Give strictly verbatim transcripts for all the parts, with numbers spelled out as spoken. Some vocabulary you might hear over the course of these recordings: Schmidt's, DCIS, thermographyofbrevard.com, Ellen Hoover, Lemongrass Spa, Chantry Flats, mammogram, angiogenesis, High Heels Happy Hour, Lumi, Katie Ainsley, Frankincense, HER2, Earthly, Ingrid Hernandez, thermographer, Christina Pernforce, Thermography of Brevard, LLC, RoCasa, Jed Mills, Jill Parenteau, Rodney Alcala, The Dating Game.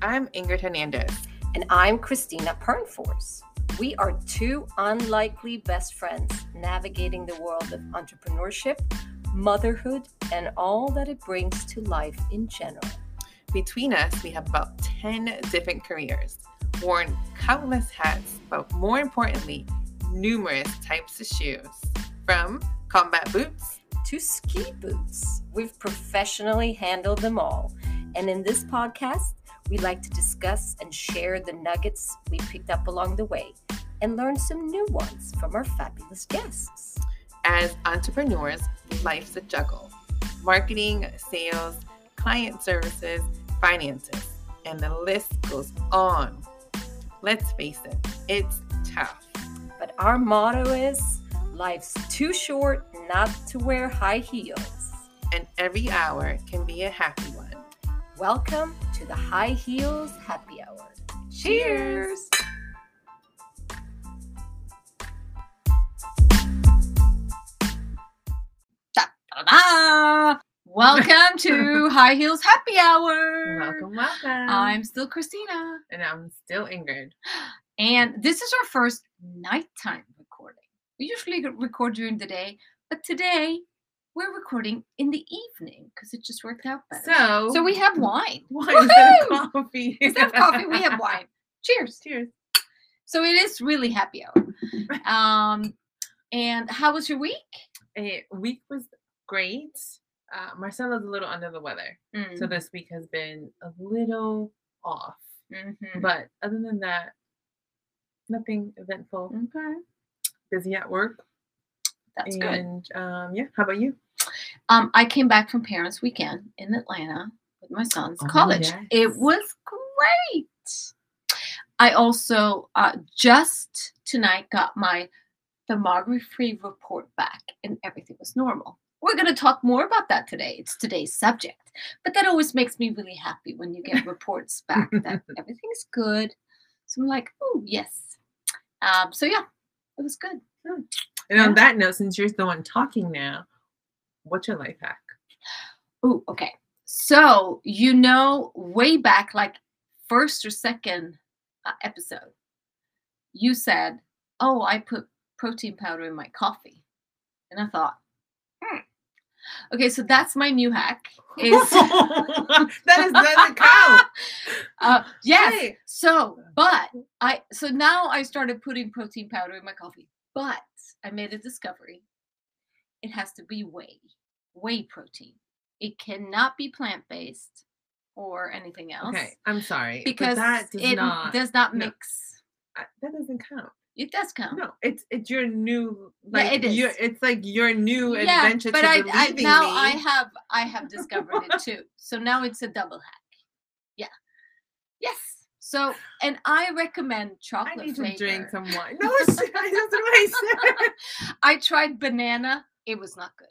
I'm Ingrid Hernandez. And I'm Christina Pernforce. We are two unlikely best friends navigating the world of entrepreneurship, motherhood, and all that it brings to life in general. Between us, we have about ten different careers, worn countless hats, but more importantly, numerous types of shoes, from combat boots to ski boots. We've professionally handled them all. And in this podcast, we like to discuss and share the nuggets we picked up along the way and learn some new ones from our fabulous guests. As entrepreneurs, life's a juggle. Marketing, sales, client services, finances, and the list goes on. Let's face it, it's tough. But our motto is, life's too short not to wear high heels. And every hour can be a happy one. Welcome to the High Heels Happy Hour. Cheers! Da-da-da! Welcome to High Heels Happy Hour. Welcome, welcome. I'm still Christina. And I'm still Ingrid. And this is our first nighttime recording. We usually record during the day, but today we're recording in the evening because it just worked out better. So, so we have wine. Wine instead of coffee. Instead of coffee, we have wine. Cheers. Cheers. So it is really happy hour. Um, and how was your week? It, week was great. Uh, Marcella's a little under the weather. Mm. So this week has been a little off. Mm-hmm. But other than that, nothing eventful. Okay. Busy at work. That's and, good. And um, yeah, how about you? Um, I came back from Parents Weekend in Atlanta with my son's oh, college. Yes. It was great. I also uh, just tonight got my thermography report back and everything was normal. We're going to talk more about that today. It's today's subject. But that always makes me really happy when you get reports back that everything's good. So I'm like, oh, yes. Um, so yeah, it was good. Hmm. And on that note, since you're the one talking now, what's your life hack? Oh, okay. So, you know, way back, like first or second uh, episode, you said, oh, I put protein powder in my coffee. And I thought, hmm. Okay, so that's my new hack. Is that is, doesn't count. Uh, yes. Hey. So, but I, so now I started putting protein powder in my coffee. But I made a discovery. It has to be whey, whey protein. It cannot be plant-based or anything else. Okay, I'm sorry. Because that does it not, does not mix. No, that doesn't count. It does count. No, it's it's your new. Like, yeah, it is. Your, it's like your new yeah, adventure but to I, I, now me. I have I have discovered it too. So now it's a double hack. Yeah. Yes. So, and I recommend chocolate flavor. I need flavor. to drink some wine. No, that's what I said. I tried banana. It was not good.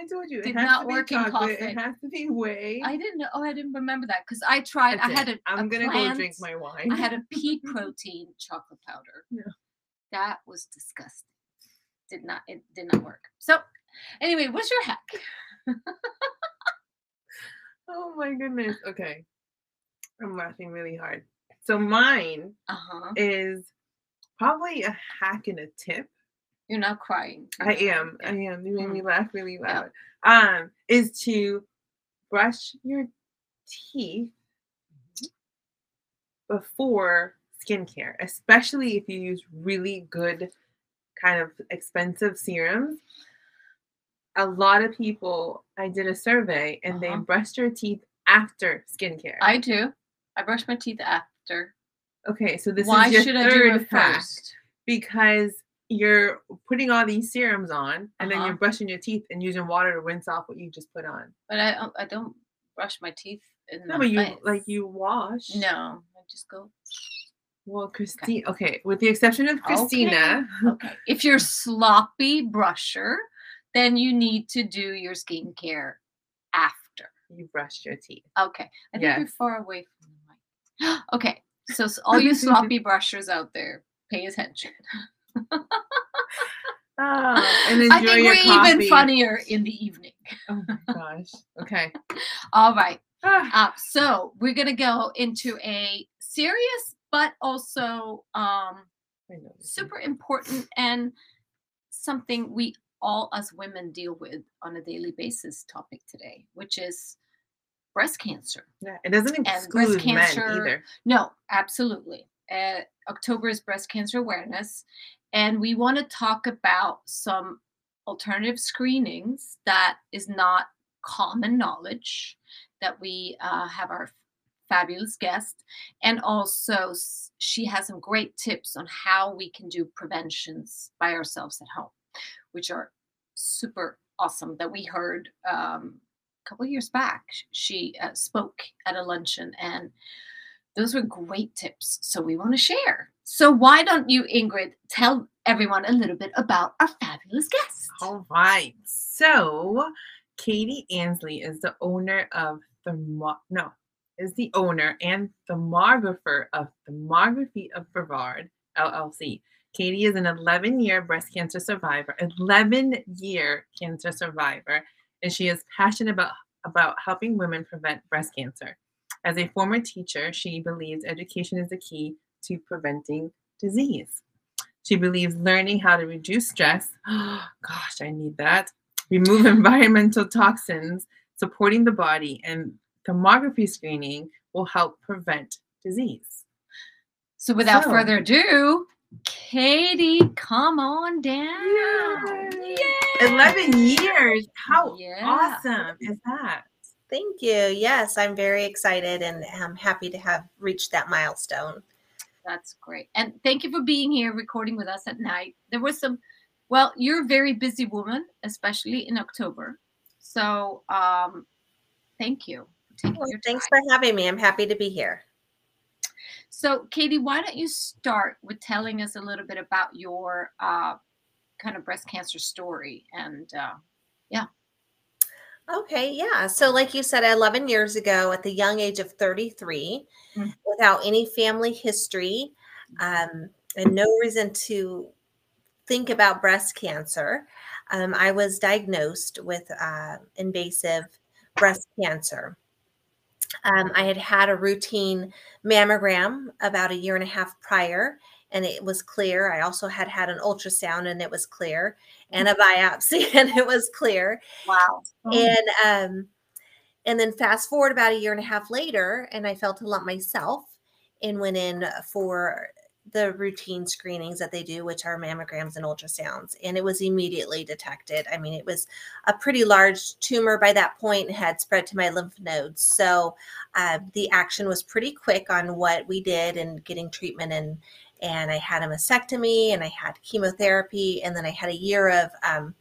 I told you. It Did has not to work be in coffee. It has to be whey. I didn't know. Oh, I didn't remember that because I tried. That's I had it. a I'm a going to go drink my wine. I had a pea protein chocolate powder. Yeah. That was disgusting. Did not, it did not work. So, anyway, what's your hack? Oh, my goodness. Okay. I'm laughing really hard. So mine uh-huh. is probably a hack and a tip. You're not crying. You're I not am. Crying. I am. You made mm-hmm. me laugh really loud. Yeah. Um, is to brush your teeth before skincare, especially if you use really good, kind of expensive serums. A lot of people, I did a survey, and uh-huh. they brushed their teeth after skincare. I do. I brush my teeth after. Okay, so this Why is your should third I do it hack first? Because you're putting all these serums on, and uh-huh. then you're brushing your teeth and using water to rinse off what you just put on. But I I don't brush my teeth. In no, but you face. like you wash. No, I just go. Well, Christina. Okay. okay, with the exception of Christina. Okay. okay. If you're sloppy brusher, then you need to do your skincare after you brush your teeth. Okay, I think yes. you're far away from. Okay, so all you sloppy brushers out there, pay attention. oh, and enjoy I think your we're coffee. Even funnier in the evening. Oh my gosh. Okay. All right. Uh, so we're going to go into a serious, but also um, super important and something we all us women deal with on a daily basis topic today, which is breast cancer. Yeah, it doesn't exclude men either. No, absolutely. Uh, October is Breast Cancer Awareness. And we want to talk about some alternative screenings that is not common knowledge, that we uh, have our fabulous guest. And also she has some great tips on how we can do preventions by ourselves at home, which are super awesome, that we heard um, a couple of years back. She uh, spoke at a luncheon, and those were great tips. So we want to share. So why don't you, Ingrid, tell everyone a little bit about our fabulous guest. All right. So Katie Ainsley is the owner of Thermo- no, is the owner and thermographer of Thermography of Brevard, L L C. Katie is an eleven-year breast cancer survivor, eleven-year cancer survivor, and she is passionate about, about helping women prevent breast cancer. As a former teacher, she believes education is the key to preventing disease. She believes learning how to reduce stress, oh, gosh, I need that, remove environmental toxins, supporting the body, and thermography screening will help prevent disease. So without so, further ado, Katie, come on down. Yay. Yay. eleven years. How yeah. awesome is that? Thank you. Yes, I'm very excited, and I'm happy to have reached that milestone. That's great. And thank you for being here recording with us at night. There was some, well, you're a very busy woman, especially in October. So um, thank you for taking well, your thanks time. for having me. I'm happy to be here. So, Katie, why don't you start with telling us a little bit about your uh, kind of breast cancer story? And, uh, yeah. Okay, yeah. So, like you said, eleven years ago, at the young age of thirty-three, mm-hmm. without any family history um, and no reason to think about breast cancer, um, I was diagnosed with uh, invasive breast cancer. Um, I had had a routine mammogram about a year and a half prior, and it was clear. I also had had an ultrasound, and it was clear, and a biopsy, and it was clear. Wow. And, um, and then fast forward about a year and a half later, and I felt a lump myself and went in for the routine screenings that they do, which are mammograms and ultrasounds. And it was immediately detected. I mean, it was a pretty large tumor by that point and had spread to my lymph nodes. So uh, the action was pretty quick on what we did and getting treatment. And, and I had a mastectomy, and I had chemotherapy. And then I had a year of, um,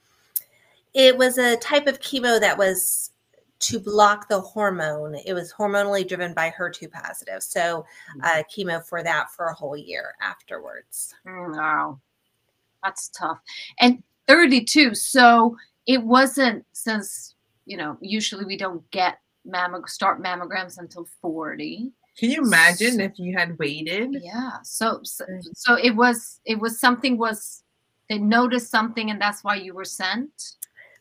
it was a type of chemo that was to block the hormone. It was hormonally driven by H E R two positive. So uh, chemo for that for a whole year afterwards. Wow. That's tough. And thirty-two. So it wasn't, since, you know, usually we don't get mammo- start mammograms until forty. Can you imagine so, if you had waited? Yeah. So, so, so it was, it was something was, they noticed something, and that's why you were sent.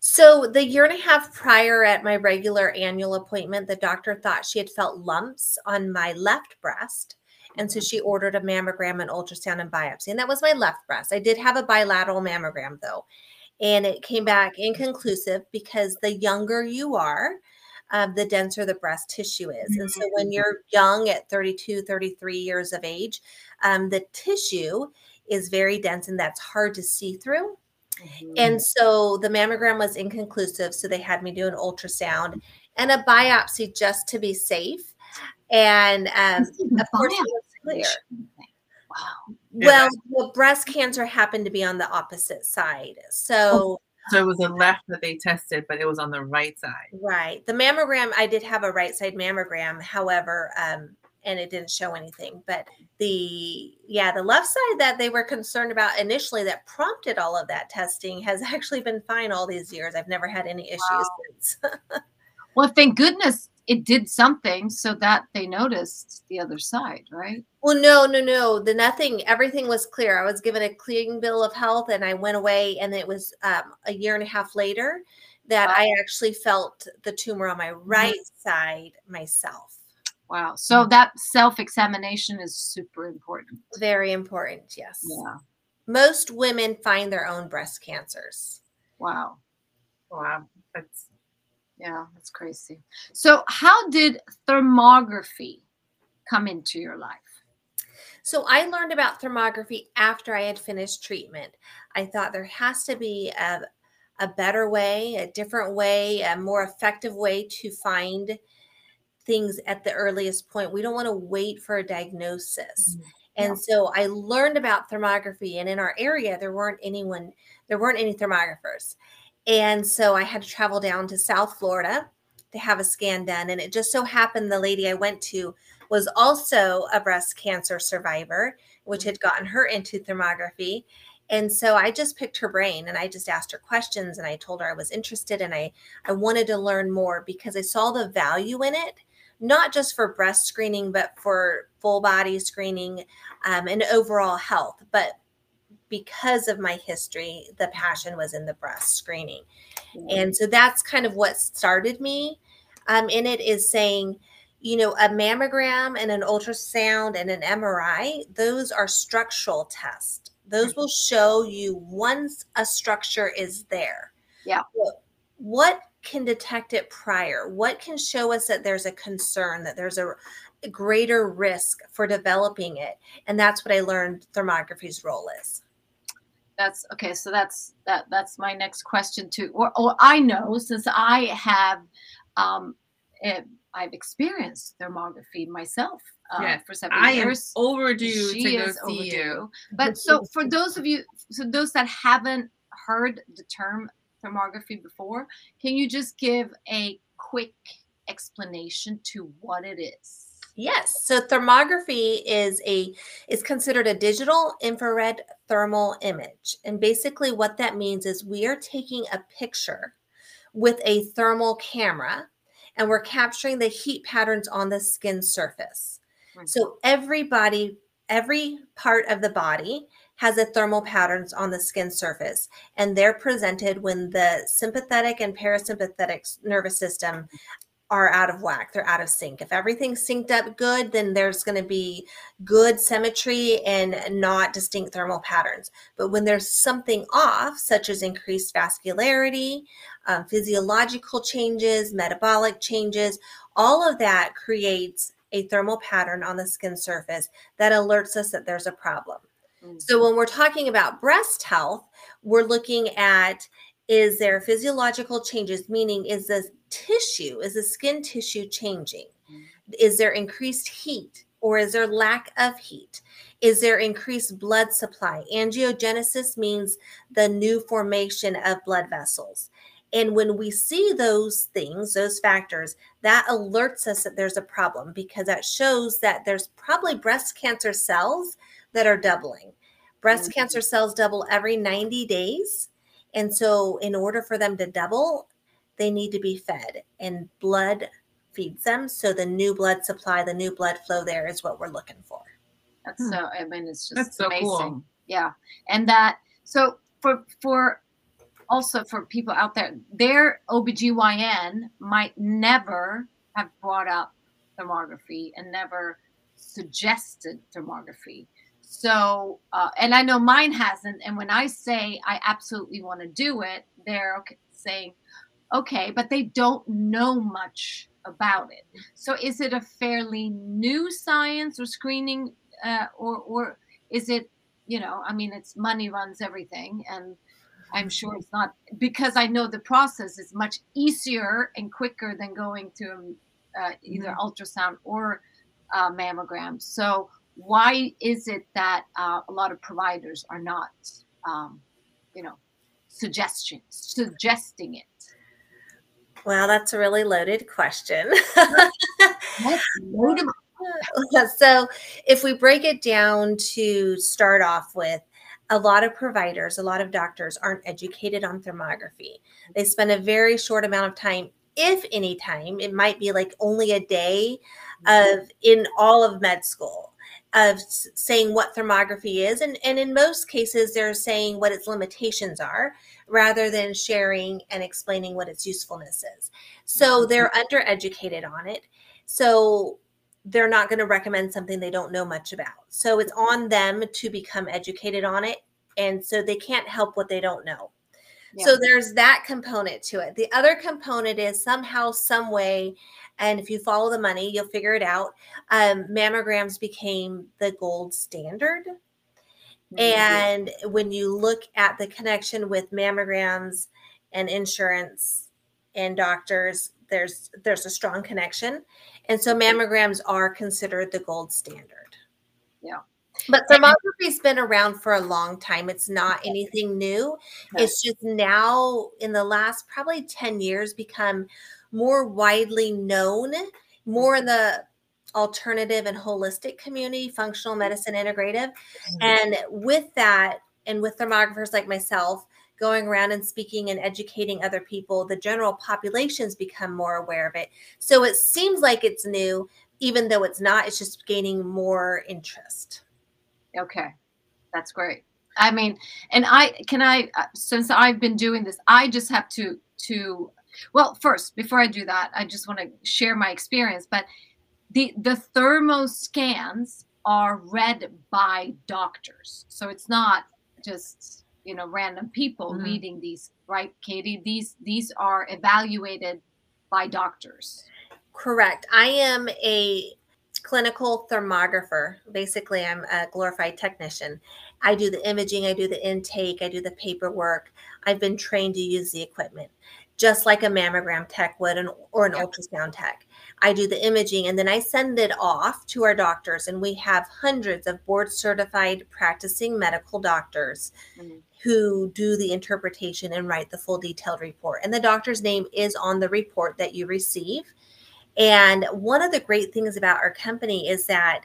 So the year and a half prior, at my regular annual appointment, the doctor thought she had felt lumps on my left breast. And so she ordered a mammogram, an ultrasound, and biopsy. And that was my left breast. I did have a bilateral mammogram, though. And it came back inconclusive, because the younger you are, uh, the denser the breast tissue is. And so when you're young at thirty-two, thirty-three years of age, um, the tissue is very dense, and that's hard to see through. Mm-hmm. And so the mammogram was inconclusive. So they had me do an ultrasound and a biopsy just to be safe. And um, of course, it was clear. Wow. Yeah. Well, well, breast cancer happened to be on the opposite side. So, so it was the left that they tested, but it was on the right side. Right. The mammogram, I did have a right side mammogram, however, um, and it didn't show anything. But the, yeah, the left side that they were concerned about initially that prompted all of that testing has actually been fine all these years. I've never had any issues wow. since. Well, thank goodness it did something so that they noticed the other side, right? Well, no, no, no. The nothing, everything was clear. I was given a clean bill of health, and I went away, and it was um, a year and a half later that wow. I actually felt the tumor on my right mm-hmm. side myself. Wow. So that self-examination is super important. Very important. Yes. Yeah. Most women find their own breast cancers. Wow. Wow. That's, yeah, that's crazy. So how did thermography come into your life? So I learned about thermography after I had finished treatment. I thought there has to be a, a better way, a different way, a more effective way to find things at the earliest point. We don't want to wait for a diagnosis. Mm-hmm. And yeah. so I learned about thermography, and in our area, there weren't anyone, there weren't any thermographers. And so I had to travel down to South Florida to have a scan done. And it just so happened the lady I went to was also a breast cancer survivor, which had gotten her into thermography. And so I just picked her brain and I just asked her questions, and I told her I was interested and I, I wanted to learn more because I saw the value in it, not just for breast screening, but for full body screening um, and overall health. But because of my history, the passion was in the breast screening. Mm-hmm. And so that's kind of what started me um, in it, is saying, you know, a mammogram and an ultrasound and an M R I, those are structural tests. Those mm-hmm. will show you once a structure is there. Yeah. What, what can detect it prior? What can show us that there's a concern, that there's a greater risk for developing it? And that's what I learned thermography's role is. That's okay. So that's, that, that's my next question too. Or, or I know, since I have, um, it, I've experienced thermography myself uh, yes. for seven I years. I am overdue she to go see overdue. you. But so for those of you, so those that haven't heard the term thermography before, can you just give a quick explanation to what it is? Yes. So thermography is a is considered a digital infrared thermal image. And basically what that means is we are taking a picture with a thermal camera, and we're capturing the heat patterns on the skin surface. Right. So every body, every part of the body has a thermal patterns on the skin surface, and they're presented when the sympathetic and parasympathetic nervous system are out of whack. They're out of sync. If everything's synced up good, then there's going to be good symmetry and not distinct thermal patterns. But when there's something off, such as increased vascularity, um, physiological changes, metabolic changes, all of that creates a thermal pattern on the skin surface that alerts us that there's a problem. Mm-hmm. So when we're talking about breast health, we're looking at, is there physiological changes, meaning is this tissue, is the skin tissue changing? Is there increased heat, or is there lack of heat? Is there increased blood supply? Angiogenesis means the new formation of blood vessels. And when we see those things, those factors, that alerts us that there's a problem, because that shows that there's probably breast cancer cells that are doubling. Breast mm-hmm. cancer cells double every ninety days. And so in order for them to double, they need to be fed, and blood feeds them. So the new blood supply, the new blood flow there is what we're looking for. That's hmm. so, I mean, it's just That's amazing. So cool. Yeah. And that, so for, for also for people out there, their O B G Y N might never have brought up thermography and never suggested thermography. So, uh, and I know mine hasn't. And when I say I absolutely want to do it, they're okay, saying, okay, but they don't know much about it. So is it a fairly new science or screening uh, or, or is it, you know, I mean, it's money runs everything, and I'm sure it's not, because I know the process is much easier and quicker than going to uh, either mm-hmm. ultrasound or uh, mammogram. So why is it that uh, a lot of providers are not, um, you know, suggestions, suggesting it? Well, that's a really loaded question. So if we break it down to start off with, a lot of providers, a lot of doctors aren't educated on thermography. They spend a very short amount of time, if any time. It might be like only a day of in all of med school. of saying what thermography is. And, and in most cases, they're saying what its limitations are rather than sharing and explaining what its usefulness is. So they're undereducated on it. So they're not going to recommend something they don't know much about. So it's on them to become educated on it. And so they can't help what they don't know. Yeah. So there's that component to it. The other component is somehow, some way, and if you follow the money, you'll figure it out. Um, mammograms became the gold standard. Mm-hmm. And when you look at the connection with mammograms and insurance and doctors, there's there's a strong connection. And so mammograms are considered the gold standard. Yeah. But thermography's been around for a long time. It's not anything new. Okay. It's just now in the last probably ten years become more widely known, more in the alternative and holistic community, functional medicine, integrative. Mm-hmm. And with that, and with thermographers like myself going around and speaking and educating other people, the general population's become more aware of it. So it seems like it's new, even though it's not. It's just gaining more interest. Okay. That's great. I mean, and I, can I, since I've been doing this, I just have to, to, well, first, before I do that, I just want to share my experience, but the, the thermo scans are read by doctors. So it's not just, you know, random people mm-hmm. reading these, right, Katie? These, these are evaluated by doctors. Correct. I am a clinical thermographer. Basically, I'm a glorified technician. I do the imaging, I do the intake, I do the paperwork. I've been trained to use the equipment, just like a mammogram tech would an, or an yep. ultrasound tech. I do the imaging, and then I send it off to our doctors, and we have hundreds of board-certified practicing medical doctors mm-hmm. who do the interpretation and write the full detailed report. And the doctor's name is on the report that you receive. And one of the great things about our company is that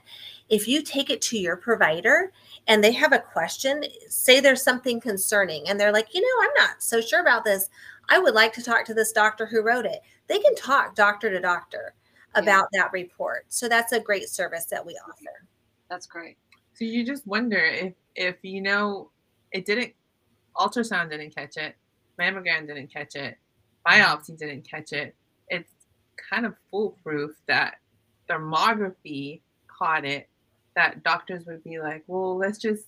if you take it to your provider and they have a question, say there's something concerning and they're like, you know, I'm not so sure about this. I would like to talk to this doctor who wrote it. They can talk doctor to doctor about yeah. that report. So that's a great service that we offer. That's great. So you just wonder if, if you know, it didn't, ultrasound didn't catch it, mammogram didn't catch it, biopsy didn't catch it. It's kind of foolproof that thermography caught it, that doctors would be like, well, let's just,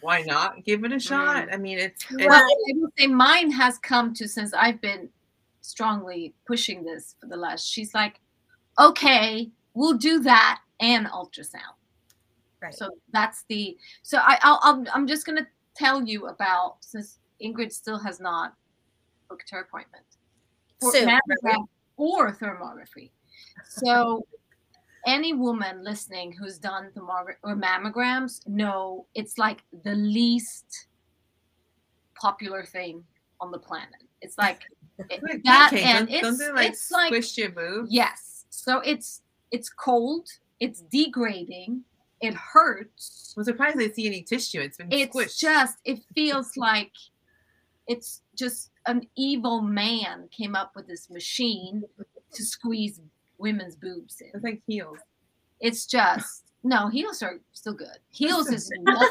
why not give it a shot? Mm. I mean, it's, it's well, I would say mine has come to, since I've been strongly pushing this for the last, she's like, okay, we'll do that and ultrasound. Right. So that's the, so I, I'll, I'll, I'm just going to tell you about, since Ingrid still has not booked her appointment. For so, mammogram or thermography. So any woman listening who's done thermography or mammograms know it's like the least popular thing on the planet. It's like it, that okay, and it's, something like it's like squish your boob. Yes. So it's it's cold, it's degrading, it hurts. I'm surprised I see any tissue. It's been it's squished. Just it feels like it's just an evil man came up with this machine to squeeze women's boobs in. It's like heels. It's just, no, heels are still good. Heels is nothing.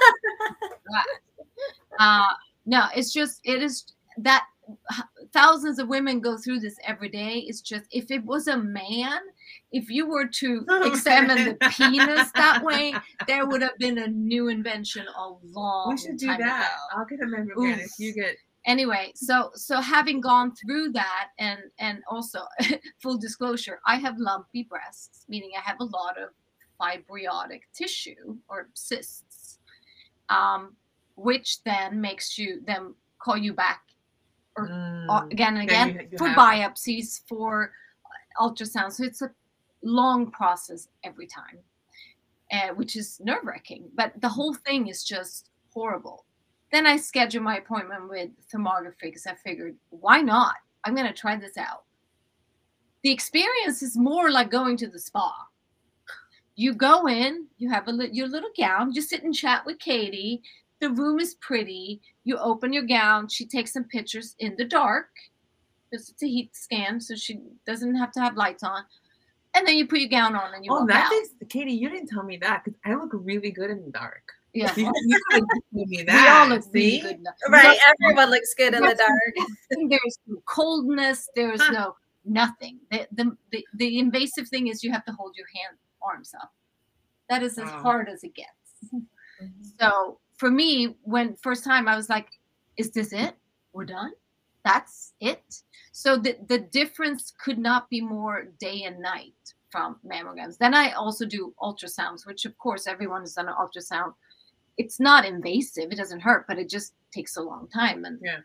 uh, no, it's just, it is that thousands of women go through this every day. It's just, if it was a man, if you were to examine the penis that way, there would have been a new invention a long time. We should do that. Ago. I'll get a mammogram if you get... Anyway, so so having gone through that, and and also full disclosure, I have lumpy breasts, meaning I have a lot of fibrotic tissue or cysts, um, which then makes you them call you back, or, mm. or again and again yeah, you, you for have. biopsies, for ultrasound. So it's a long process every time, uh, which is nerve wracking. But the whole thing is just horrible. Then I scheduled my appointment with thermography because I figured, why not? I'm going to try this out. The experience is more like going to the spa. You go in, you have a, your little gown, you sit and chat with Katie. The room is pretty. You open your gown. She takes some pictures in the dark because it's a heat scan, so she doesn't have to have lights on. And then you put your gown on and you oh, walk out. Oh, that Katie, you didn't tell me that because I look really good in the dark. Yeah. You, you didn't tell me that. We all look really good in the dark. Right. Everyone looks good in the dark. There's no coldness. There's huh. no nothing. The, the, the, the invasive thing is you have to hold your hand, arms up. That is as wow. hard as it gets. Mm-hmm. So for me, when first time I was like, is this it? We're done? That's it. So the, the difference could not be more day and night from mammograms. Then I also do ultrasounds, which of course everyone has done an ultrasound. It's not invasive. It doesn't hurt, but it just takes a long time. And yeah.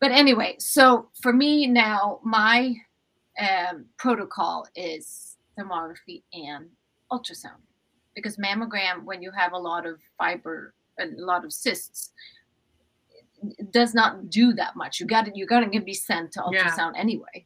But anyway, so for me now, my um, protocol is thermography and ultrasound. Because mammogram, when you have a lot of fiber and a lot of cysts, it does not do that much. You got you got to be sent to ultrasound yeah. anyway.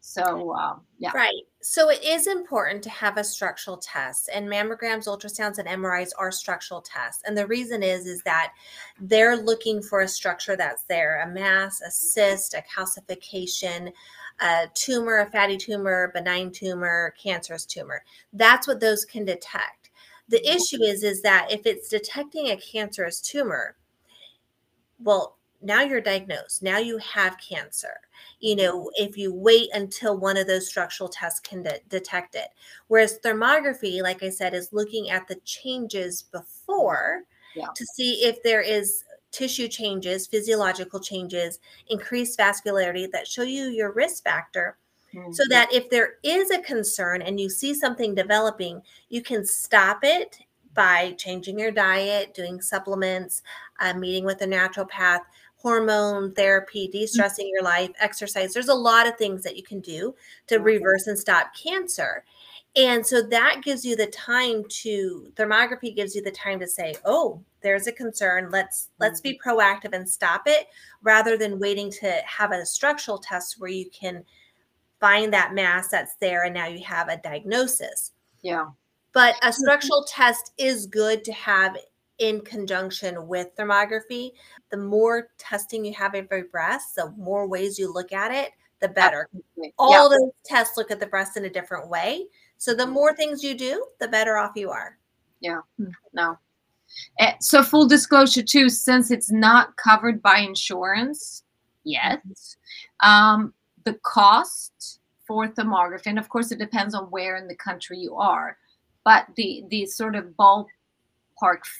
So um, yeah, right. So it is important to have a structural test, and mammograms, ultrasounds, and M R Is are structural tests. And the reason is is that they're looking for a structure that's there: a mass, a cyst, a calcification, a tumor, a fatty tumor, benign tumor, cancerous tumor. That's what those can detect. The issue is, is that if it's detecting a cancerous tumor, well, now you're diagnosed. Now you have cancer. You know, if you wait until one of those structural tests can de- detect it. Whereas thermography, like I said, is looking at the changes before yeah. to see if there is tissue changes, physiological changes, increased vascularity that show you your risk factor. So that if there is a concern and you see something developing, you can stop it by changing your diet, doing supplements, uh, meeting with a naturopath, hormone therapy, de-stressing mm-hmm. your life, exercise. There's a lot of things that you can do to reverse and stop cancer. And so that gives you the time to, thermography gives you the time to say, oh, there's a concern. Let's mm-hmm. let's be proactive and stop it rather than waiting to have a structural test where you can find that mass that's there, and now you have a diagnosis. Yeah. But a structural test is good to have in conjunction with thermography. The more testing you have every breast, the more ways you look at it, the better. Absolutely. All yeah. those tests look at the breast in a different way. So the more things you do, the better off you are. Yeah. No. So full disclosure too, since it's not covered by insurance yet, um, the cost for thermography, and of course it depends on where in the country you are, but the, the sort of ballpark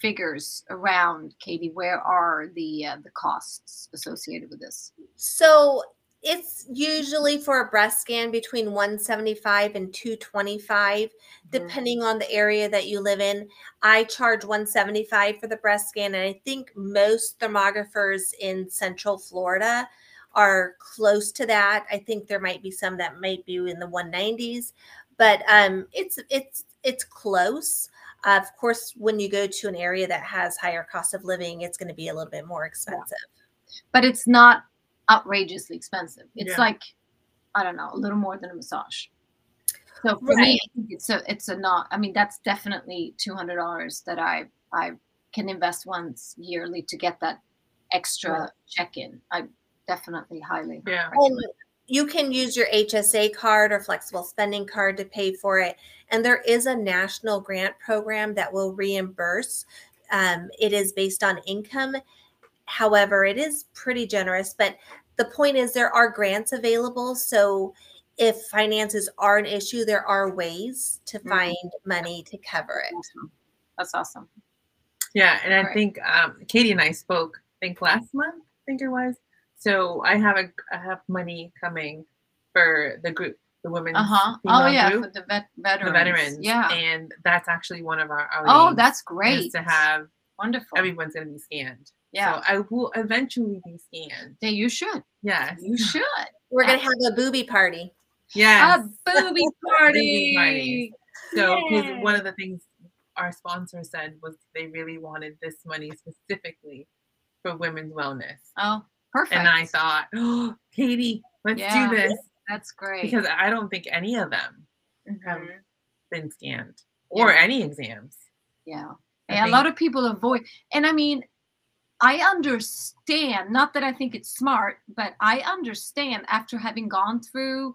figures around, Katie, where are the uh, the costs associated with this? So it's usually for a breast scan between one hundred seventy-five dollars and two hundred twenty-five dollars, mm-hmm. depending on the area that you live in. I charge one hundred seventy-five dollars for the breast scan, and I think most thermographers in Central Florida are close to that. I think there might be some that might be in the one nineties, but um, it's it's it's close. Uh, of course, when you go to an area that has higher cost of living, it's going to be a little bit more expensive. Yeah. But it's not outrageously expensive. It's yeah. like, I don't know, a little more than a massage. So for right. me, I think it's a it's a not. I mean, that's definitely two hundred dollars that I I can invest once yearly to get that extra right. check-in. I definitely highly yeah. And you can use your H S A card or flexible spending card to pay for it. And there is a national grant program that will reimburse. Um, it is based on income. However, it is pretty generous. But the point is there are grants available. So if finances are an issue, there are ways to mm-hmm. find money to cover it. Awesome. That's awesome. Yeah. And I right. think um, Katie and I spoke, I think last month, I think it was. So I have a I have money coming for the group, the women's uh-huh. female oh, yeah, group, for the vet- veterans. The veterans, yeah, and that's actually one of our. our oh, that's great! Is to have wonderful. Everyone's going to be scanned. Yeah, so I will eventually be scanned. Yeah, you should. Yes, you should. We're going to have a booby party. Yes, a booby party. Booby so because one of the things our sponsor said was they really wanted this money specifically for women's wellness. Oh. Perfect. And I thought, oh, Katie, let's yeah, do this. That's great. Because I don't think any of them mm-hmm. have been scanned or yeah. any exams. Yeah. Yeah. A lot of people avoid. And I mean, I understand, not that I think it's smart, but I understand after having gone through,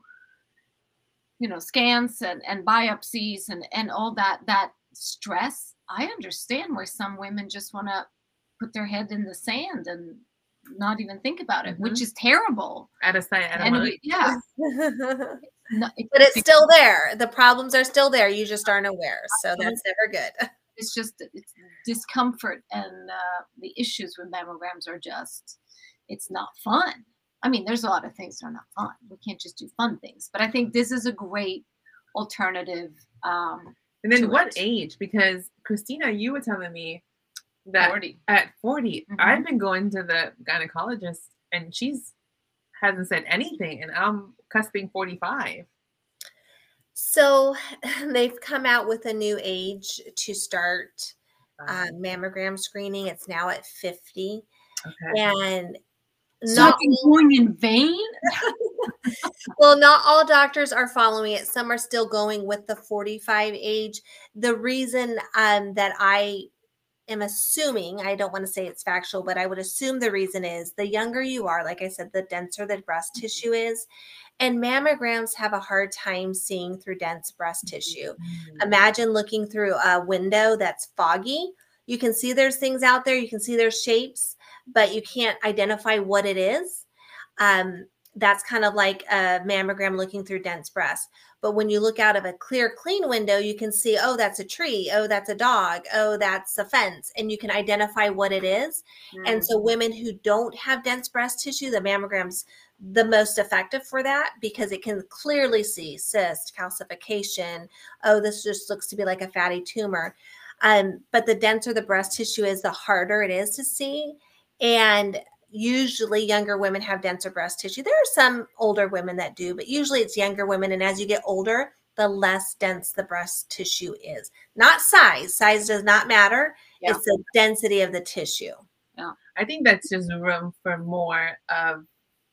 you know, scans and, and biopsies and, and all that, that stress, I understand where some women just want to put their head in the sand and not even think about it, mm-hmm. which is terrible. At a site, I don't we, yeah. no, it, but it's still there. The problems are still there. You just aren't aware. So that's never good. It's just it's discomfort, and uh, the issues with mammograms are just, it's not fun. I mean, there's a lot of things that are not fun. We can't just do fun things. But I think this is a great alternative. Um, and then what it. age? Because, Christina, you were telling me that forty. At forty, mm-hmm. I've been going to the gynecologist, and she's hasn't said anything, and I'm cusping forty-five. So they've come out with a new age to start uh, mammogram screening. It's now at fifty. Okay. And so not going in vain. Well, not all doctors are following it. Some are still going with the forty-five age. The reason um, that I am assuming, I don't want to say it's factual, but I would assume the reason is the younger you are, like I said, the denser the breast tissue is. And mammograms have a hard time seeing through dense breast tissue. Imagine looking through a window that's foggy. You can see there's things out there. You can see there's shapes, but you can't identify what it is. Um, that's kind of like a mammogram looking through dense breast. But when you look out of a clear, clean window, you can see, oh, that's a tree. Oh, that's a dog. Oh, that's a fence. And you can identify what it is. Mm. And so women who don't have dense breast tissue, the mammogram's the most effective for that because it can clearly see cyst, calcification. Oh, this just looks to be like a fatty tumor. Um, but the denser the breast tissue is, the harder it is to see. And usually younger women have denser breast tissue. There are some older women that do, but usually it's younger women. And as you get older, the less dense the breast tissue is. Not size. Size does not matter. Yeah. It's the density of the tissue. Yeah. I think that's just room for more of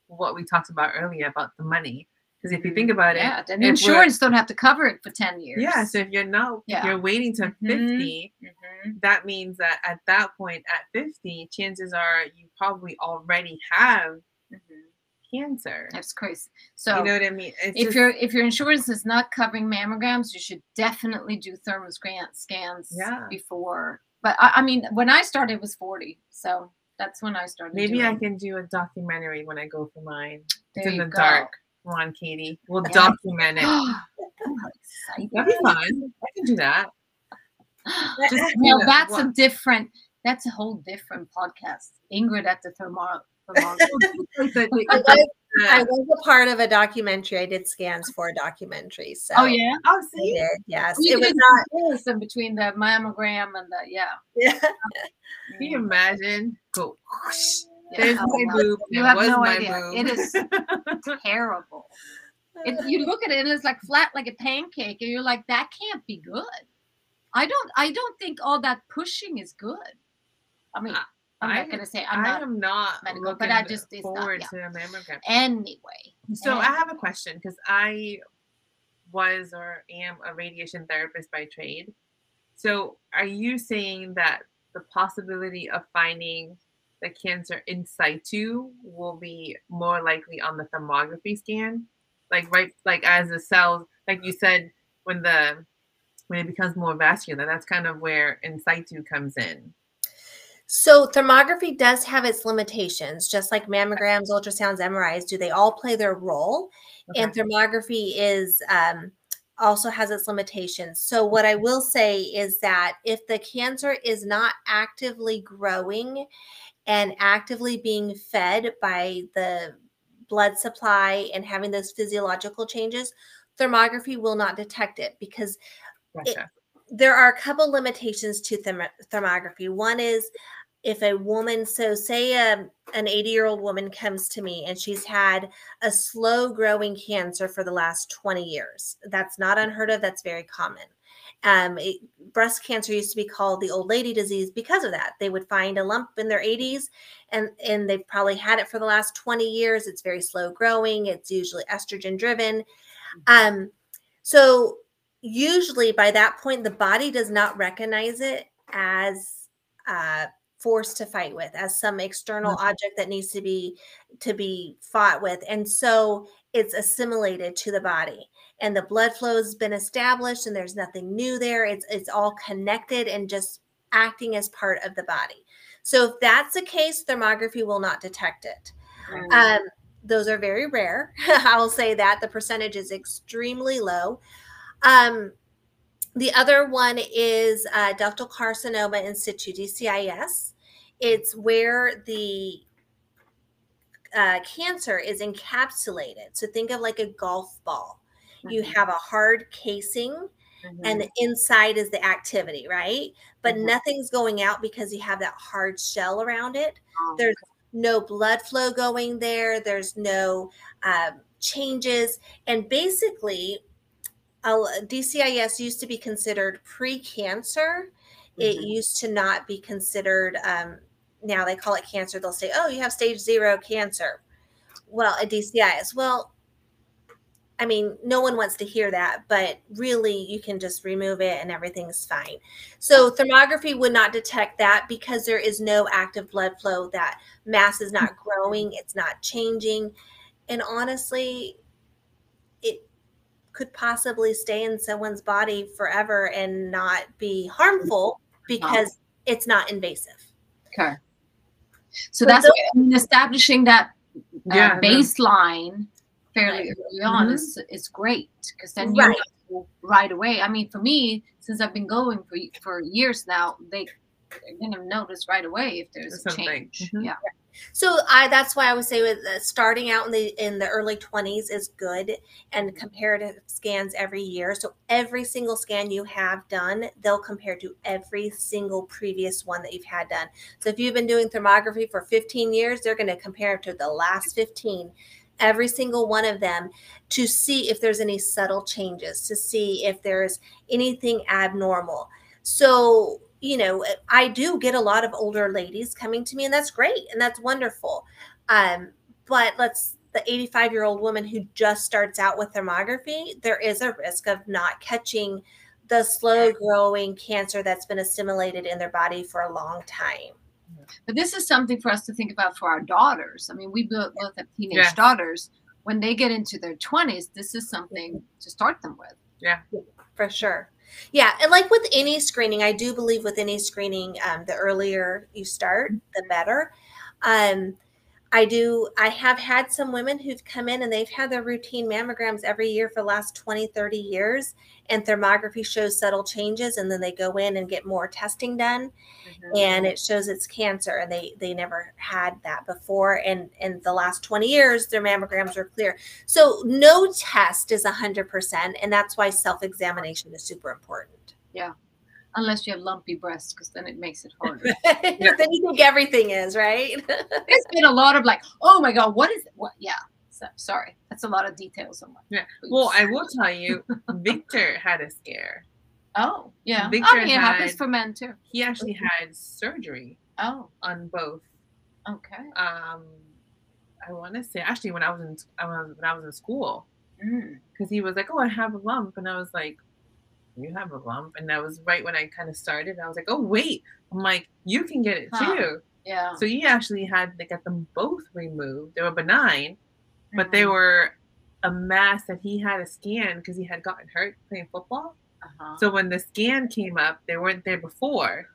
what we talked about earlier about the money. Because if you think about it. Yeah, and insurance don't have to cover it for ten years. Yeah, so if you're not, yeah. if you're waiting to mm-hmm. fifty, mm-hmm. that means that at that point, at fifty, chances are you probably already have mm-hmm. cancer. That's crazy. So you know what I mean? It's if, just, your, if your insurance is not covering mammograms, you should definitely do thermal scans yeah. before. But I, I mean, when I started, it was forty. So that's when I started. Maybe doing. I can do a documentary when I go for mine. There it's in the go. dark. Come on, Katie. We'll yeah. document it. That'd be fun. I can do that. Just, no, know, that's what? a different, that's a whole different podcast. Ingrid at the Thermography. I, I was a part of a documentary. I did scans for a documentary. So oh, yeah? Oh, see? I did, yes. Well, it was not awesome between the mammogram and the, yeah. yeah. Can you imagine? Go. Yeah. There's oh, my boob. You it have no idea. Boob. It is terrible. It, you look at it and it's like flat, like a pancake, and you're like, that can't be good. I don't. I don't think all that pushing is good. I mean, I'm I, not gonna say I'm I not. Am not medical, but I just forward not, yeah. to a mammogram. Anyway, so anyway. I have a question because I was or am a radiation therapist by trade. So, are you saying that the possibility of finding the cancer in situ will be more likely on the thermography scan? Like, right, like as the cells, like you said, when the, when it becomes more vascular, that's kind of where in situ comes in. So thermography does have its limitations, just like mammograms, ultrasounds, M R Is do. They all play their role. Okay. And thermography is, um, also has its limitations. So what I will say is that if the cancer is not actively growing and actively being fed by the blood supply and having those physiological changes, thermography will not detect it because gotcha. it, there are a couple limitations to therm thermography. One is if a woman, so say a, an eighty-year-old woman comes to me and she's had a slow-growing cancer for the last twenty years. That's not unheard of. That's very common. Um, it, breast cancer used to be called the old lady disease because of that. They would find a lump in their eighties and, and they've probably had it for the last twenty years. It's very slow growing. It's usually estrogen driven. Um, so usually by that point, the body does not recognize it as uh, force to fight with, as some external mm-hmm. object that needs to be, to be fought with. And so it's assimilated to the body. and the blood flow has been established and there's nothing new there. It's, it's all connected and just acting as part of the body. So if that's the case, thermography will not detect it. Mm-hmm. Um, those are very rare. I will say that the percentage is extremely low. Um, the other one is uh, ductal carcinoma in situ, D C I S. It's where the uh, cancer is encapsulated. So think of like a golf ball. Mm-hmm. You have a hard casing. Mm-hmm. And the inside is the activity, right? But mm-hmm. nothing's going out because you have that hard shell around it. Oh, there's okay. no blood flow going there. There's no um, changes. And basically, uh, D C I S used to be considered pre-cancer. Mm-hmm. It used to not be considered, um, now they call it cancer. They'll say, oh, you have stage zero cancer. Well, a D C I S. Well, I mean, no one wants to hear that, but really you can just remove it and everything's fine. So thermography would not detect that because there is no active blood flow. That mass is not growing. It's not changing. And honestly, it could possibly stay in someone's body forever and not be harmful because it's not invasive. Okay. So, so that's those, I mean, establishing that uh, yeah, baseline fairly early on mm-hmm. is is great because then you right. know right away. I mean, for me, since I've been going for for years now, they they're gonna notice right away if there's, there's a something. change. Mm-hmm. Yeah. So I that's why I would say with uh, starting out in the in the early twenties is good, and comparative scans every year. So every single scan you have done, they'll compare to every single previous one that you've had done. So if you've been doing thermography for fifteen years, they're going to compare it to the last fifteen. Every single one of them, to see if there's any subtle changes, to see if there's anything abnormal. So, you know, I do get a lot of older ladies coming to me, and that's great. And that's wonderful. Um, but let's the eighty-five year old woman who just starts out with thermography, there is a risk of not catching the slow growing cancer that's been assimilated in their body for a long time. But this is something for us to think about for our daughters. I mean, we both have teenage yeah. daughters. When they get into their twenties, this is something to start them with. Yeah, for sure. Yeah. And like with any screening, I do believe with any screening, um, the earlier you start, the better. Um, I do. I have had some women who've come in and they've had their routine mammograms every year for the last twenty, thirty years, and thermography shows subtle changes. And then they go in and get more testing done mm-hmm. and it shows it's cancer. And they, they never had that before. And in the last twenty years, their mammograms were clear. So no test is a hundred percent. And that's why self-examination is super important. Yeah. Unless you have lumpy breasts, because then it makes it harder. Yeah. Then you think everything is, right? There's been a lot of like, oh my God, what is it? What? Yeah, so, sorry. That's a lot of details. On yeah. Well, I will tell you, Victor had a scare. Oh, yeah. Victor oh, I mean, it had, happens for men too. He actually had surgery Oh, on both. Okay. Um, I want to say, actually, when I was in, when I was in school, because mm. he was like, oh, I have a lump. And I was like, you have a lump? And that was right when I kind of started. I was like, oh, wait. I'm like, you can get it huh. too. Yeah. So he actually had to get them both removed. They were benign, mm-hmm. but they were a mass that he had to scan because he had gotten hurt playing football. Uh-huh. So when the scan came up, they weren't there before.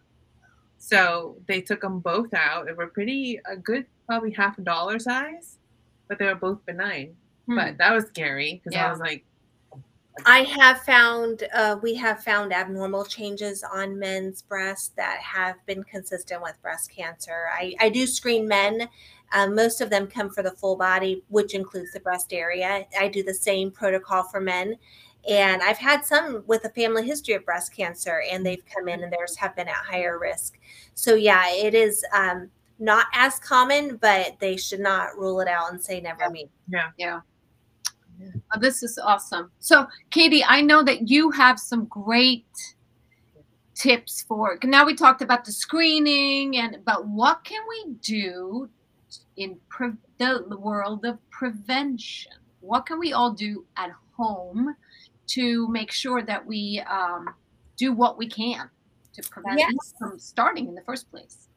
So they took them both out. They were pretty, a good, probably half a dollar size, but they were both benign. Hmm. But that was scary because yeah. I was like, I have found, uh, we have found abnormal changes on men's breasts that have been consistent with breast cancer. I, I do screen men. Uh, most of them come for the full body, which includes the breast area. I do the same protocol for men. And I've had some with a family history of breast cancer, and they've come in and theirs have been at higher risk. So yeah, it is um, not as common, but they should not rule it out and say never yeah. me. Yeah. Yeah. Yeah. Oh, this is awesome. So, Katie, I know that you have some great tips for. Now we talked about the screening, and about what can we do in pre- the, the world of prevention? What can we all do at home to make sure that we um, do what we can to prevent yes. this from starting in the first place?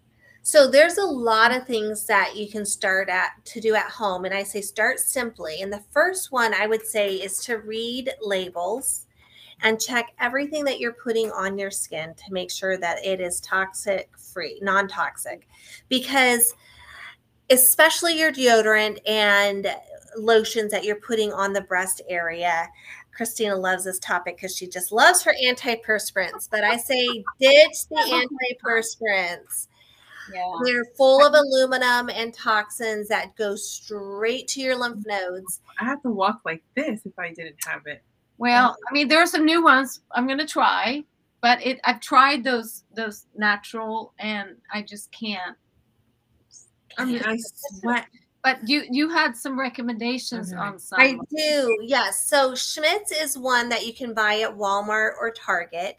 So there's a lot of things that you can start at to do at home. And I say start simply. And the first one I would say is to read labels and check everything that you're putting on your skin to make sure that it is toxic free, non-toxic, because especially your deodorant and lotions that you're putting on the breast area. Christina loves this topic because she just loves her antiperspirants, but I say ditch the antiperspirants. Yeah. They're full of aluminum and toxins that go straight to your lymph nodes. I have to walk like this if I didn't have it. Well, I mean, there are some new ones I'm going to try, but it, I've tried those those natural, and I just can't. I mean, I sweat. But you, you had some recommendations mm-hmm. on some. I do, yes. So Schmidt's is one that you can buy at Walmart or Target.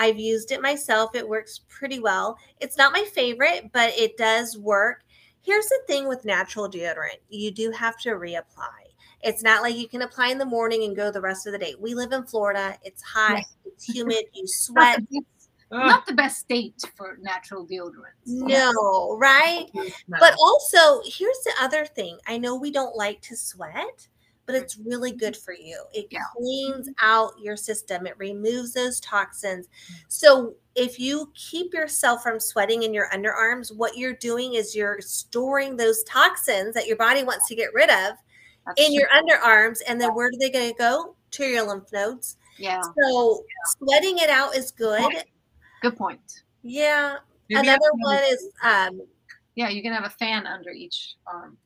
I've used it myself. It works pretty well. It's not my favorite, but it does work. Here's the thing with natural deodorant. You do have to reapply. It's not like you can apply in the morning and go the rest of the day. We live in Florida. It's hot. It's humid. You sweat. Not the best, not the best state for natural deodorants. No, right? No. But also, here's the other thing. I know we don't like to sweat, but it's really good for you. It yeah. cleans out your system. It removes those toxins. So if you keep yourself from sweating in your underarms, what you're doing is you're storing those toxins that your body wants to get rid of in your underarms, and then where do they going to go? To your lymph nodes. Yeah. So sweating it out is good. Good point. Good point. Yeah. Maybe another one is. Um, yeah, you can have a fan under each arm.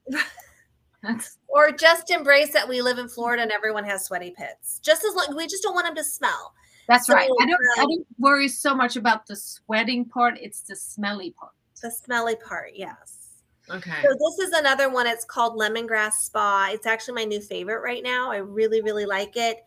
Or just embrace that we live in Florida and everyone has sweaty pits. Just as long, we just don't want them to smell. That's so, right. I don't. Um, I don't worry so much about the sweating part. It's the smelly part. The smelly part. Yes. Okay. So this is another one. It's called Lemongrass Spa. It's actually my new favorite right now. I really, really like it.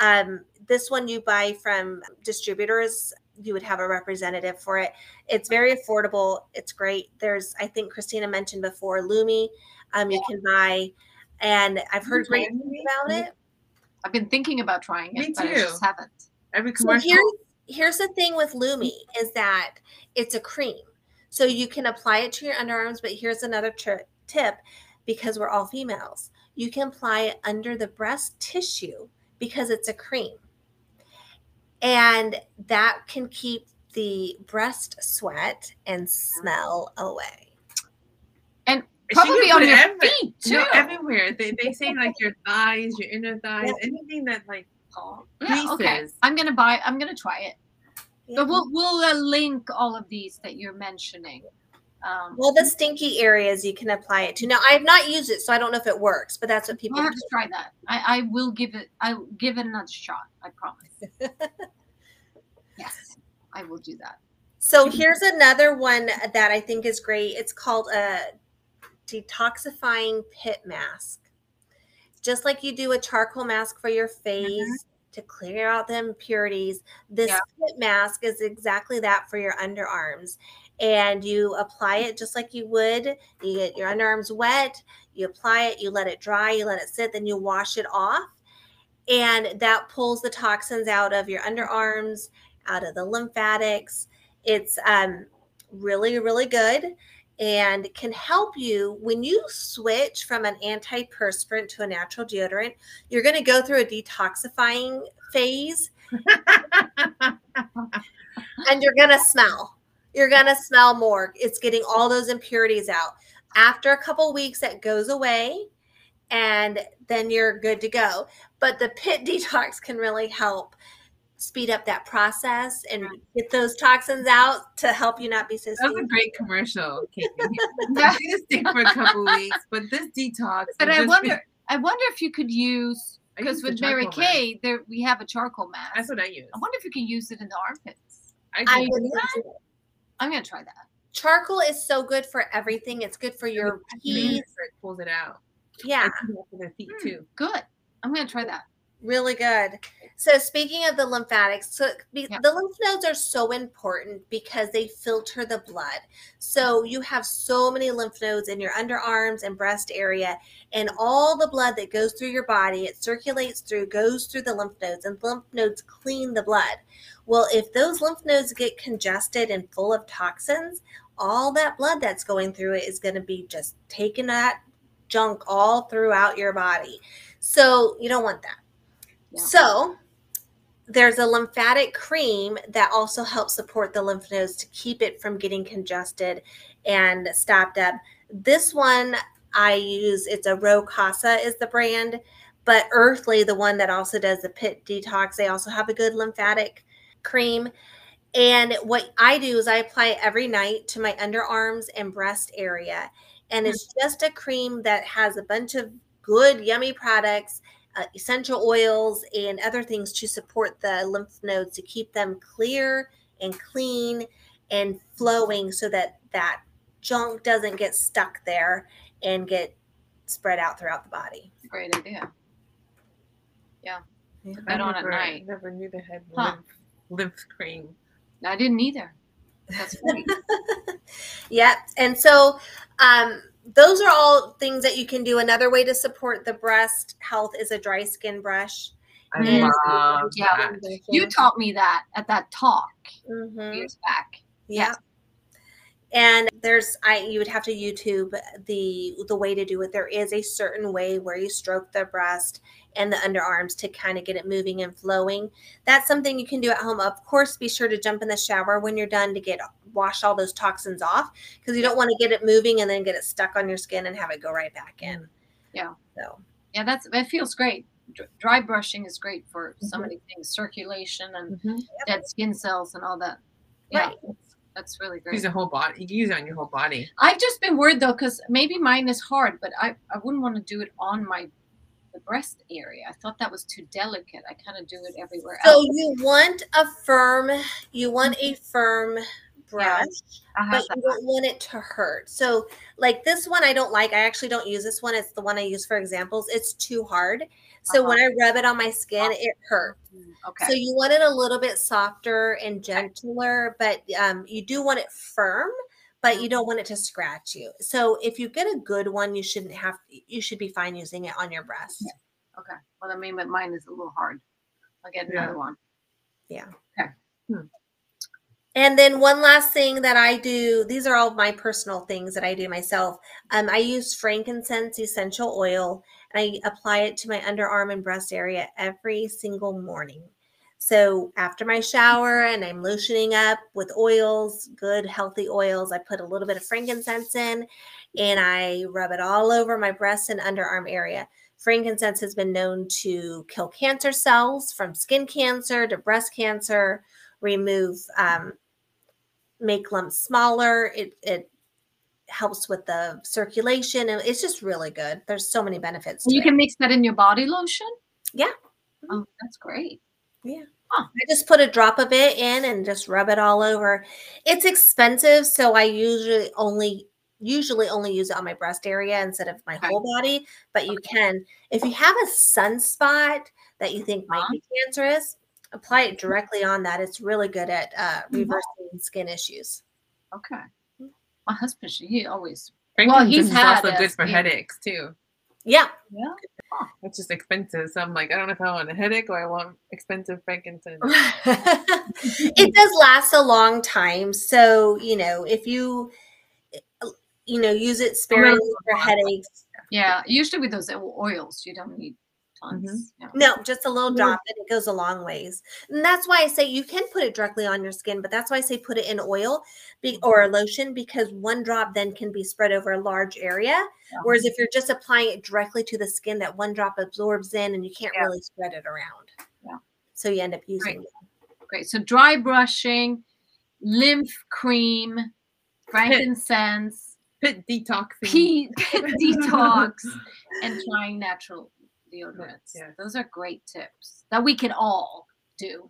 Um, this one you buy from distributors. You would have a representative for it. It's very affordable. It's great. There's, I think Christina mentioned before, Lumi. Um, you yeah. can buy, and I've heard great things about it. I've been thinking about trying it, Me but too. I just haven't. Every commercial. So here's, here's the thing with Lumi is that it's a cream. So you can apply it to your underarms, but here's another tri- tip, because we're all females. You can apply it under the breast tissue because it's a cream. And that can keep the breast sweat and smell away. And probably on your every, feet, too. No, everywhere. They, they say like your thighs, your inner thighs, yeah. anything that like oh, yeah, okay. I'm going to buy, I'm going to try it. But we'll, we'll uh, link all of these that you're mentioning. Um, well, the stinky areas you can apply it to. Now, I have not used it, so I don't know if it works, but that's what people I have do. to try that. I, I will give it, I'll give it another shot. I promise. Yes, I will do that. So here's another one that I think is great. It's called a detoxifying pit mask. Just like you do a charcoal mask for your face. Mm-hmm. To clear out the impurities. This yeah. pit mask is exactly that for your underarms. And you apply it just like you would. You get your underarms wet, you apply it, you let it dry, you let it sit, then you wash it off. And that pulls the toxins out of your underarms, out of the lymphatics. It's um, really, really good and can help you when you switch from an antiperspirant to a natural deodorant. You're going to go through a detoxifying phase and you're going to smell. You're going to smell more. It's getting all those impurities out. After a couple weeks, that goes away and then you're good to go. But the pit detox can really help speed up that process and get those toxins out to help you not be so stinky. That was a great commercial, Katie. I did a stink for a couple of weeks, but this detox. But I wonder, been... I wonder if you could use, because with Mary Kay, there we have a charcoal mask. That's what I use. I wonder if you can use it in the armpits. I I would not. I'm going to try that. Charcoal is so good for everything. It's good for your feet. It pulls it out. Yeah. It for their feet hmm, too. Good. I'm going to try that. Really good. So speaking of the lymphatics, so be, yeah. the lymph nodes are so important because they filter the blood. So you have so many lymph nodes in your underarms and breast area, and all the blood that goes through your body, it circulates through, goes through the lymph nodes, and lymph nodes clean the blood. Well, if those lymph nodes get congested and full of toxins, all that blood that's going through it is going to be just taking that junk all throughout your body. So you don't want that. Yeah. So there's a lymphatic cream that also helps support the lymph nodes to keep it from getting congested and stopped up. This one I use, it's a RoCasa is the brand, but Earthly, the one that also does the pit detox, they also have a good lymphatic cream. And what I do is I apply it every night to my underarms and breast area. And mm-hmm. it's just a cream that has a bunch of good, yummy products, Uh, essential oils and other things to support the lymph nodes to keep them clear and clean and flowing so that that junk doesn't get stuck there and get spread out throughout the body. Great idea. Yeah. yeah I, never, on at night. I never knew they had huh. lymph, lymph cream. I didn't either. That's funny. Yep. And so, um, those are all things that you can do. Another way to support the breast health is a dry skin brush. I and love yeah, that. You taught me that at that talk mm-hmm. years back. Yeah. Yes. And there's, I you would have to YouTube the the way to do it. There is a certain way where you stroke the breast and the underarms to kind of get it moving and flowing. That's something you can do at home. Of course, be sure to jump in the shower when you're done to get wash all those toxins off, because you don't want to get it moving and then get it stuck on your skin and have it go right back in. Yeah. So yeah, that's it feels great. Dry brushing is great for mm-hmm. so many things, circulation and mm-hmm. dead skin cells and all that. Yeah. Right. That's really great. Use the whole body. You can use it on your whole body. I've just been worried though, because maybe mine is hard, but I, I wouldn't want to do it on my the breast area. I thought that was too delicate. I kind of do it everywhere else. So you want a firm, you want a firm brush, yeah, but you don't want it to hurt. So like this one, I don't like. I actually don't use this one. It's the one I use for examples. It's too hard. So uh-huh. when I rub it on my skin, oh. it hurts. Okay. So you want it a little bit softer and gentler, but um, you do want it firm, but you don't want it to scratch you. So if you get a good one, you shouldn't have, you should be fine using it on your breast. Yeah. Okay. Well, I mean, but mine is a little hard. I'll get another yeah. one. Yeah. Okay. Hmm. And then one last thing that I do, these are all my personal things that I do myself. Um, I use frankincense essential oil. I apply it to my underarm and breast area every single morning. So after my shower and I'm lotioning up with oils, good healthy oils, I put a little bit of frankincense in and I rub it all over my breast and underarm area. Frankincense has been known to kill cancer cells, from skin cancer to breast cancer, remove, um, make lumps smaller. It, it, helps with the circulation, and it's just really good. There's so many benefits. You can mix that in your body lotion. Yeah. Oh, that's great. Yeah. Huh. I just put a drop of it in and just rub it all over. It's expensive, so I usually only usually only use it on my breast area instead of my whole body. But you okay. can, if you have a sunspot that you think might be cancerous, apply it directly on that. It's really good at uh, reversing mm-hmm. skin issues. Okay. My husband, he always. Well, he's had also a, good for he, headaches too. Yeah, yeah. Huh. It's just expensive, so I'm like, I don't know if I want a headache or I want expensive frankincense. It does last a long time, so you know if you, you know, use it sparingly for headaches. Yeah, usually with those oils, you don't need tons. Mm-hmm. No, no, just a little drop, and it goes a long ways. And that's why I say you can put it directly on your skin, but that's why I say put it in oil be, or a lotion, because one drop then can be spread over a large area. Yeah. Whereas if you're just applying it directly to the skin, that one drop absorbs in and you can't yeah. really spread it around. Yeah. So you end up using Great. it. Great. So dry brushing, lymph cream, frankincense, pit detoxing, pit, pit detox, and trying natural deodorants. Yeah. Those are great tips that we can all do.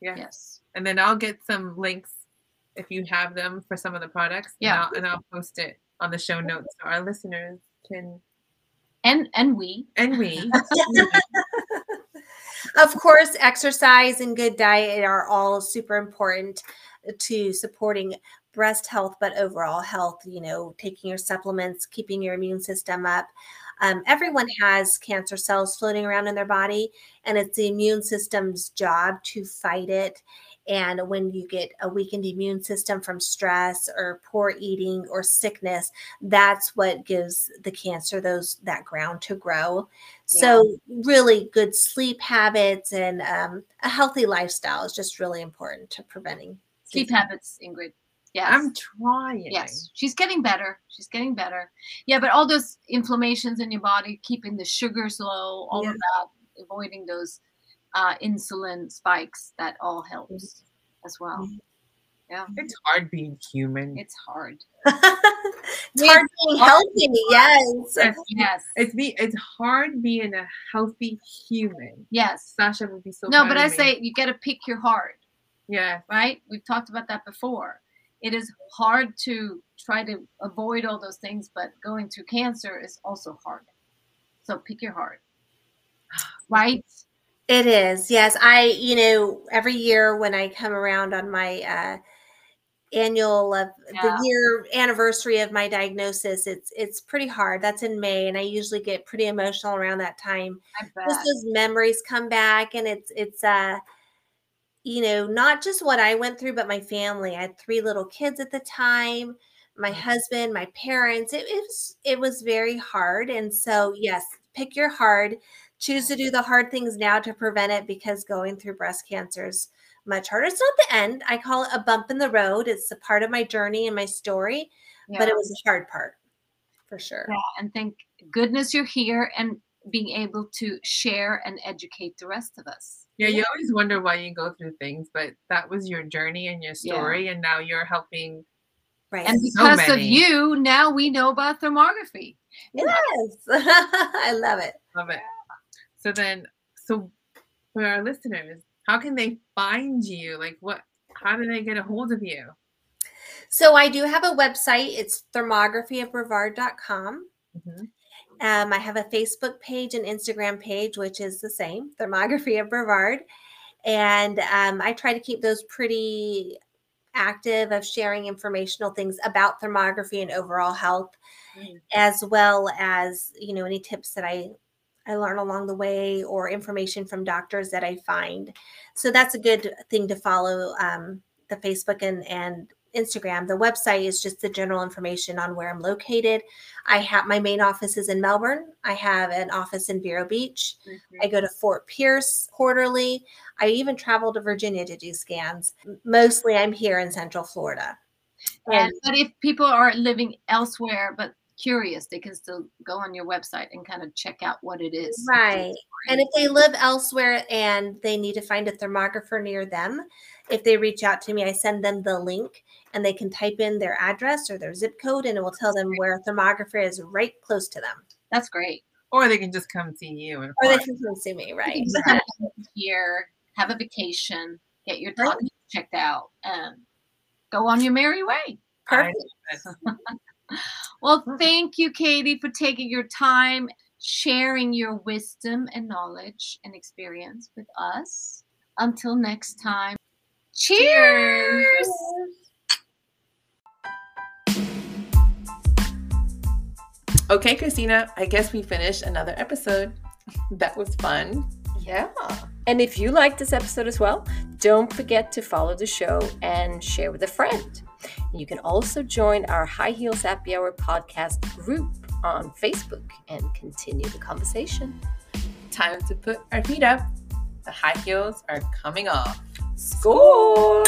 Yeah. Yes. And then I'll get some links if you have them for some of the products. Yeah. And I'll, and I'll post it on the show notes so our listeners can. And and we. And we. Of course, exercise and good diet are all super important to supporting breast health, but overall health, you know, taking your supplements, keeping your immune system up. Um, everyone has cancer cells floating around in their body, and it's the immune system's job to fight it. And when you get a weakened immune system from stress or poor eating or sickness, that's what gives the cancer those that ground to grow. Yeah. So really good sleep habits and um, a healthy lifestyle is just really important to preventing sleep disease. Habits, Ingrid. Yes. I'm trying. Yes. She's getting better. She's getting better. Yeah, but all those inflammations in your body, keeping the sugars low, all yeah. of that, avoiding those Uh, insulin spikes, that all helps as well. Yeah, it's hard being human. It's hard. it's, it's hard being hard healthy. Yes. yes, yes. It's be. It's hard being a healthy human. Yes, Sasha would be so. No, but I me. say you got to pick your heart. Yeah. Right. We've talked about that before. It is hard to try to avoid all those things, but going through cancer is also hard. So pick your heart. Right. It is. Yes. I, you know, every year when I come around on my uh, annual of yeah. the year anniversary of my diagnosis, it's, it's pretty hard. That's in May. And I usually get pretty emotional around that time. Just those memories come back, and it's, it's, uh, you know, not just what I went through, but my family. I had three little kids at the time, my husband, my parents. It, it was, it was very hard. And so, yes, pick your heart. Choose to do the hard things now to prevent it, because going through breast cancer is much harder. It's not the end. I call it a bump in the road. It's a part of my journey and my story, yeah. but it was the hard part for sure. Yeah, and thank goodness you're here and being able to share and educate the rest of us. Yeah, you always wonder why you go through things, but that was your journey and your story, yeah. and now you're helping. Right. And because so of you, now we know about thermography. Yes. I love it. Love it. So then, so for our listeners, how can they find you? Like what, how do they get a hold of you? So I do have a website. It's thermography of brevard dot com. Mm-hmm. Um, I have a Facebook page and Instagram page, which is the same, Thermography of Brevard. And um, I try to keep those pretty active of sharing informational things about thermography and overall health, mm-hmm. as well as, you know, any tips that I I learn along the way or information from doctors that I find. So that's a good thing to follow, um, the Facebook and, and Instagram. The website is just the general information on where I'm located. I have my main office is in Melbourne. I have an office in Vero Beach. Mm-hmm. I go to Fort Pierce quarterly. I even travel to Virginia to do scans. Mostly I'm here in Central Florida. And, and but if people are living elsewhere, but curious, they can still go on your website and kind of check out what it is. Right. And if they live elsewhere and they need to find a thermographer near them, if they reach out to me, I send them the link and they can type in their address or their zip code, and it will tell them where a thermographer is right close to them. That's great. Or they can just come see you. Or they can come see me, right. Come here, have a vacation, get your doctor right. checked out, and go on your merry way. Perfect. Well, thank you, Katie, for taking your time, sharing your wisdom and knowledge and experience with us. Until next time, cheers! Okay, Christina, I guess we finished another episode. That was fun. Yeah. And if you liked this episode as well, don't forget to follow the show and share with a friend. You can also join our High Heels Happy Hour podcast group on Facebook and continue the conversation. Time to put our feet up. The high heels are coming off. Score!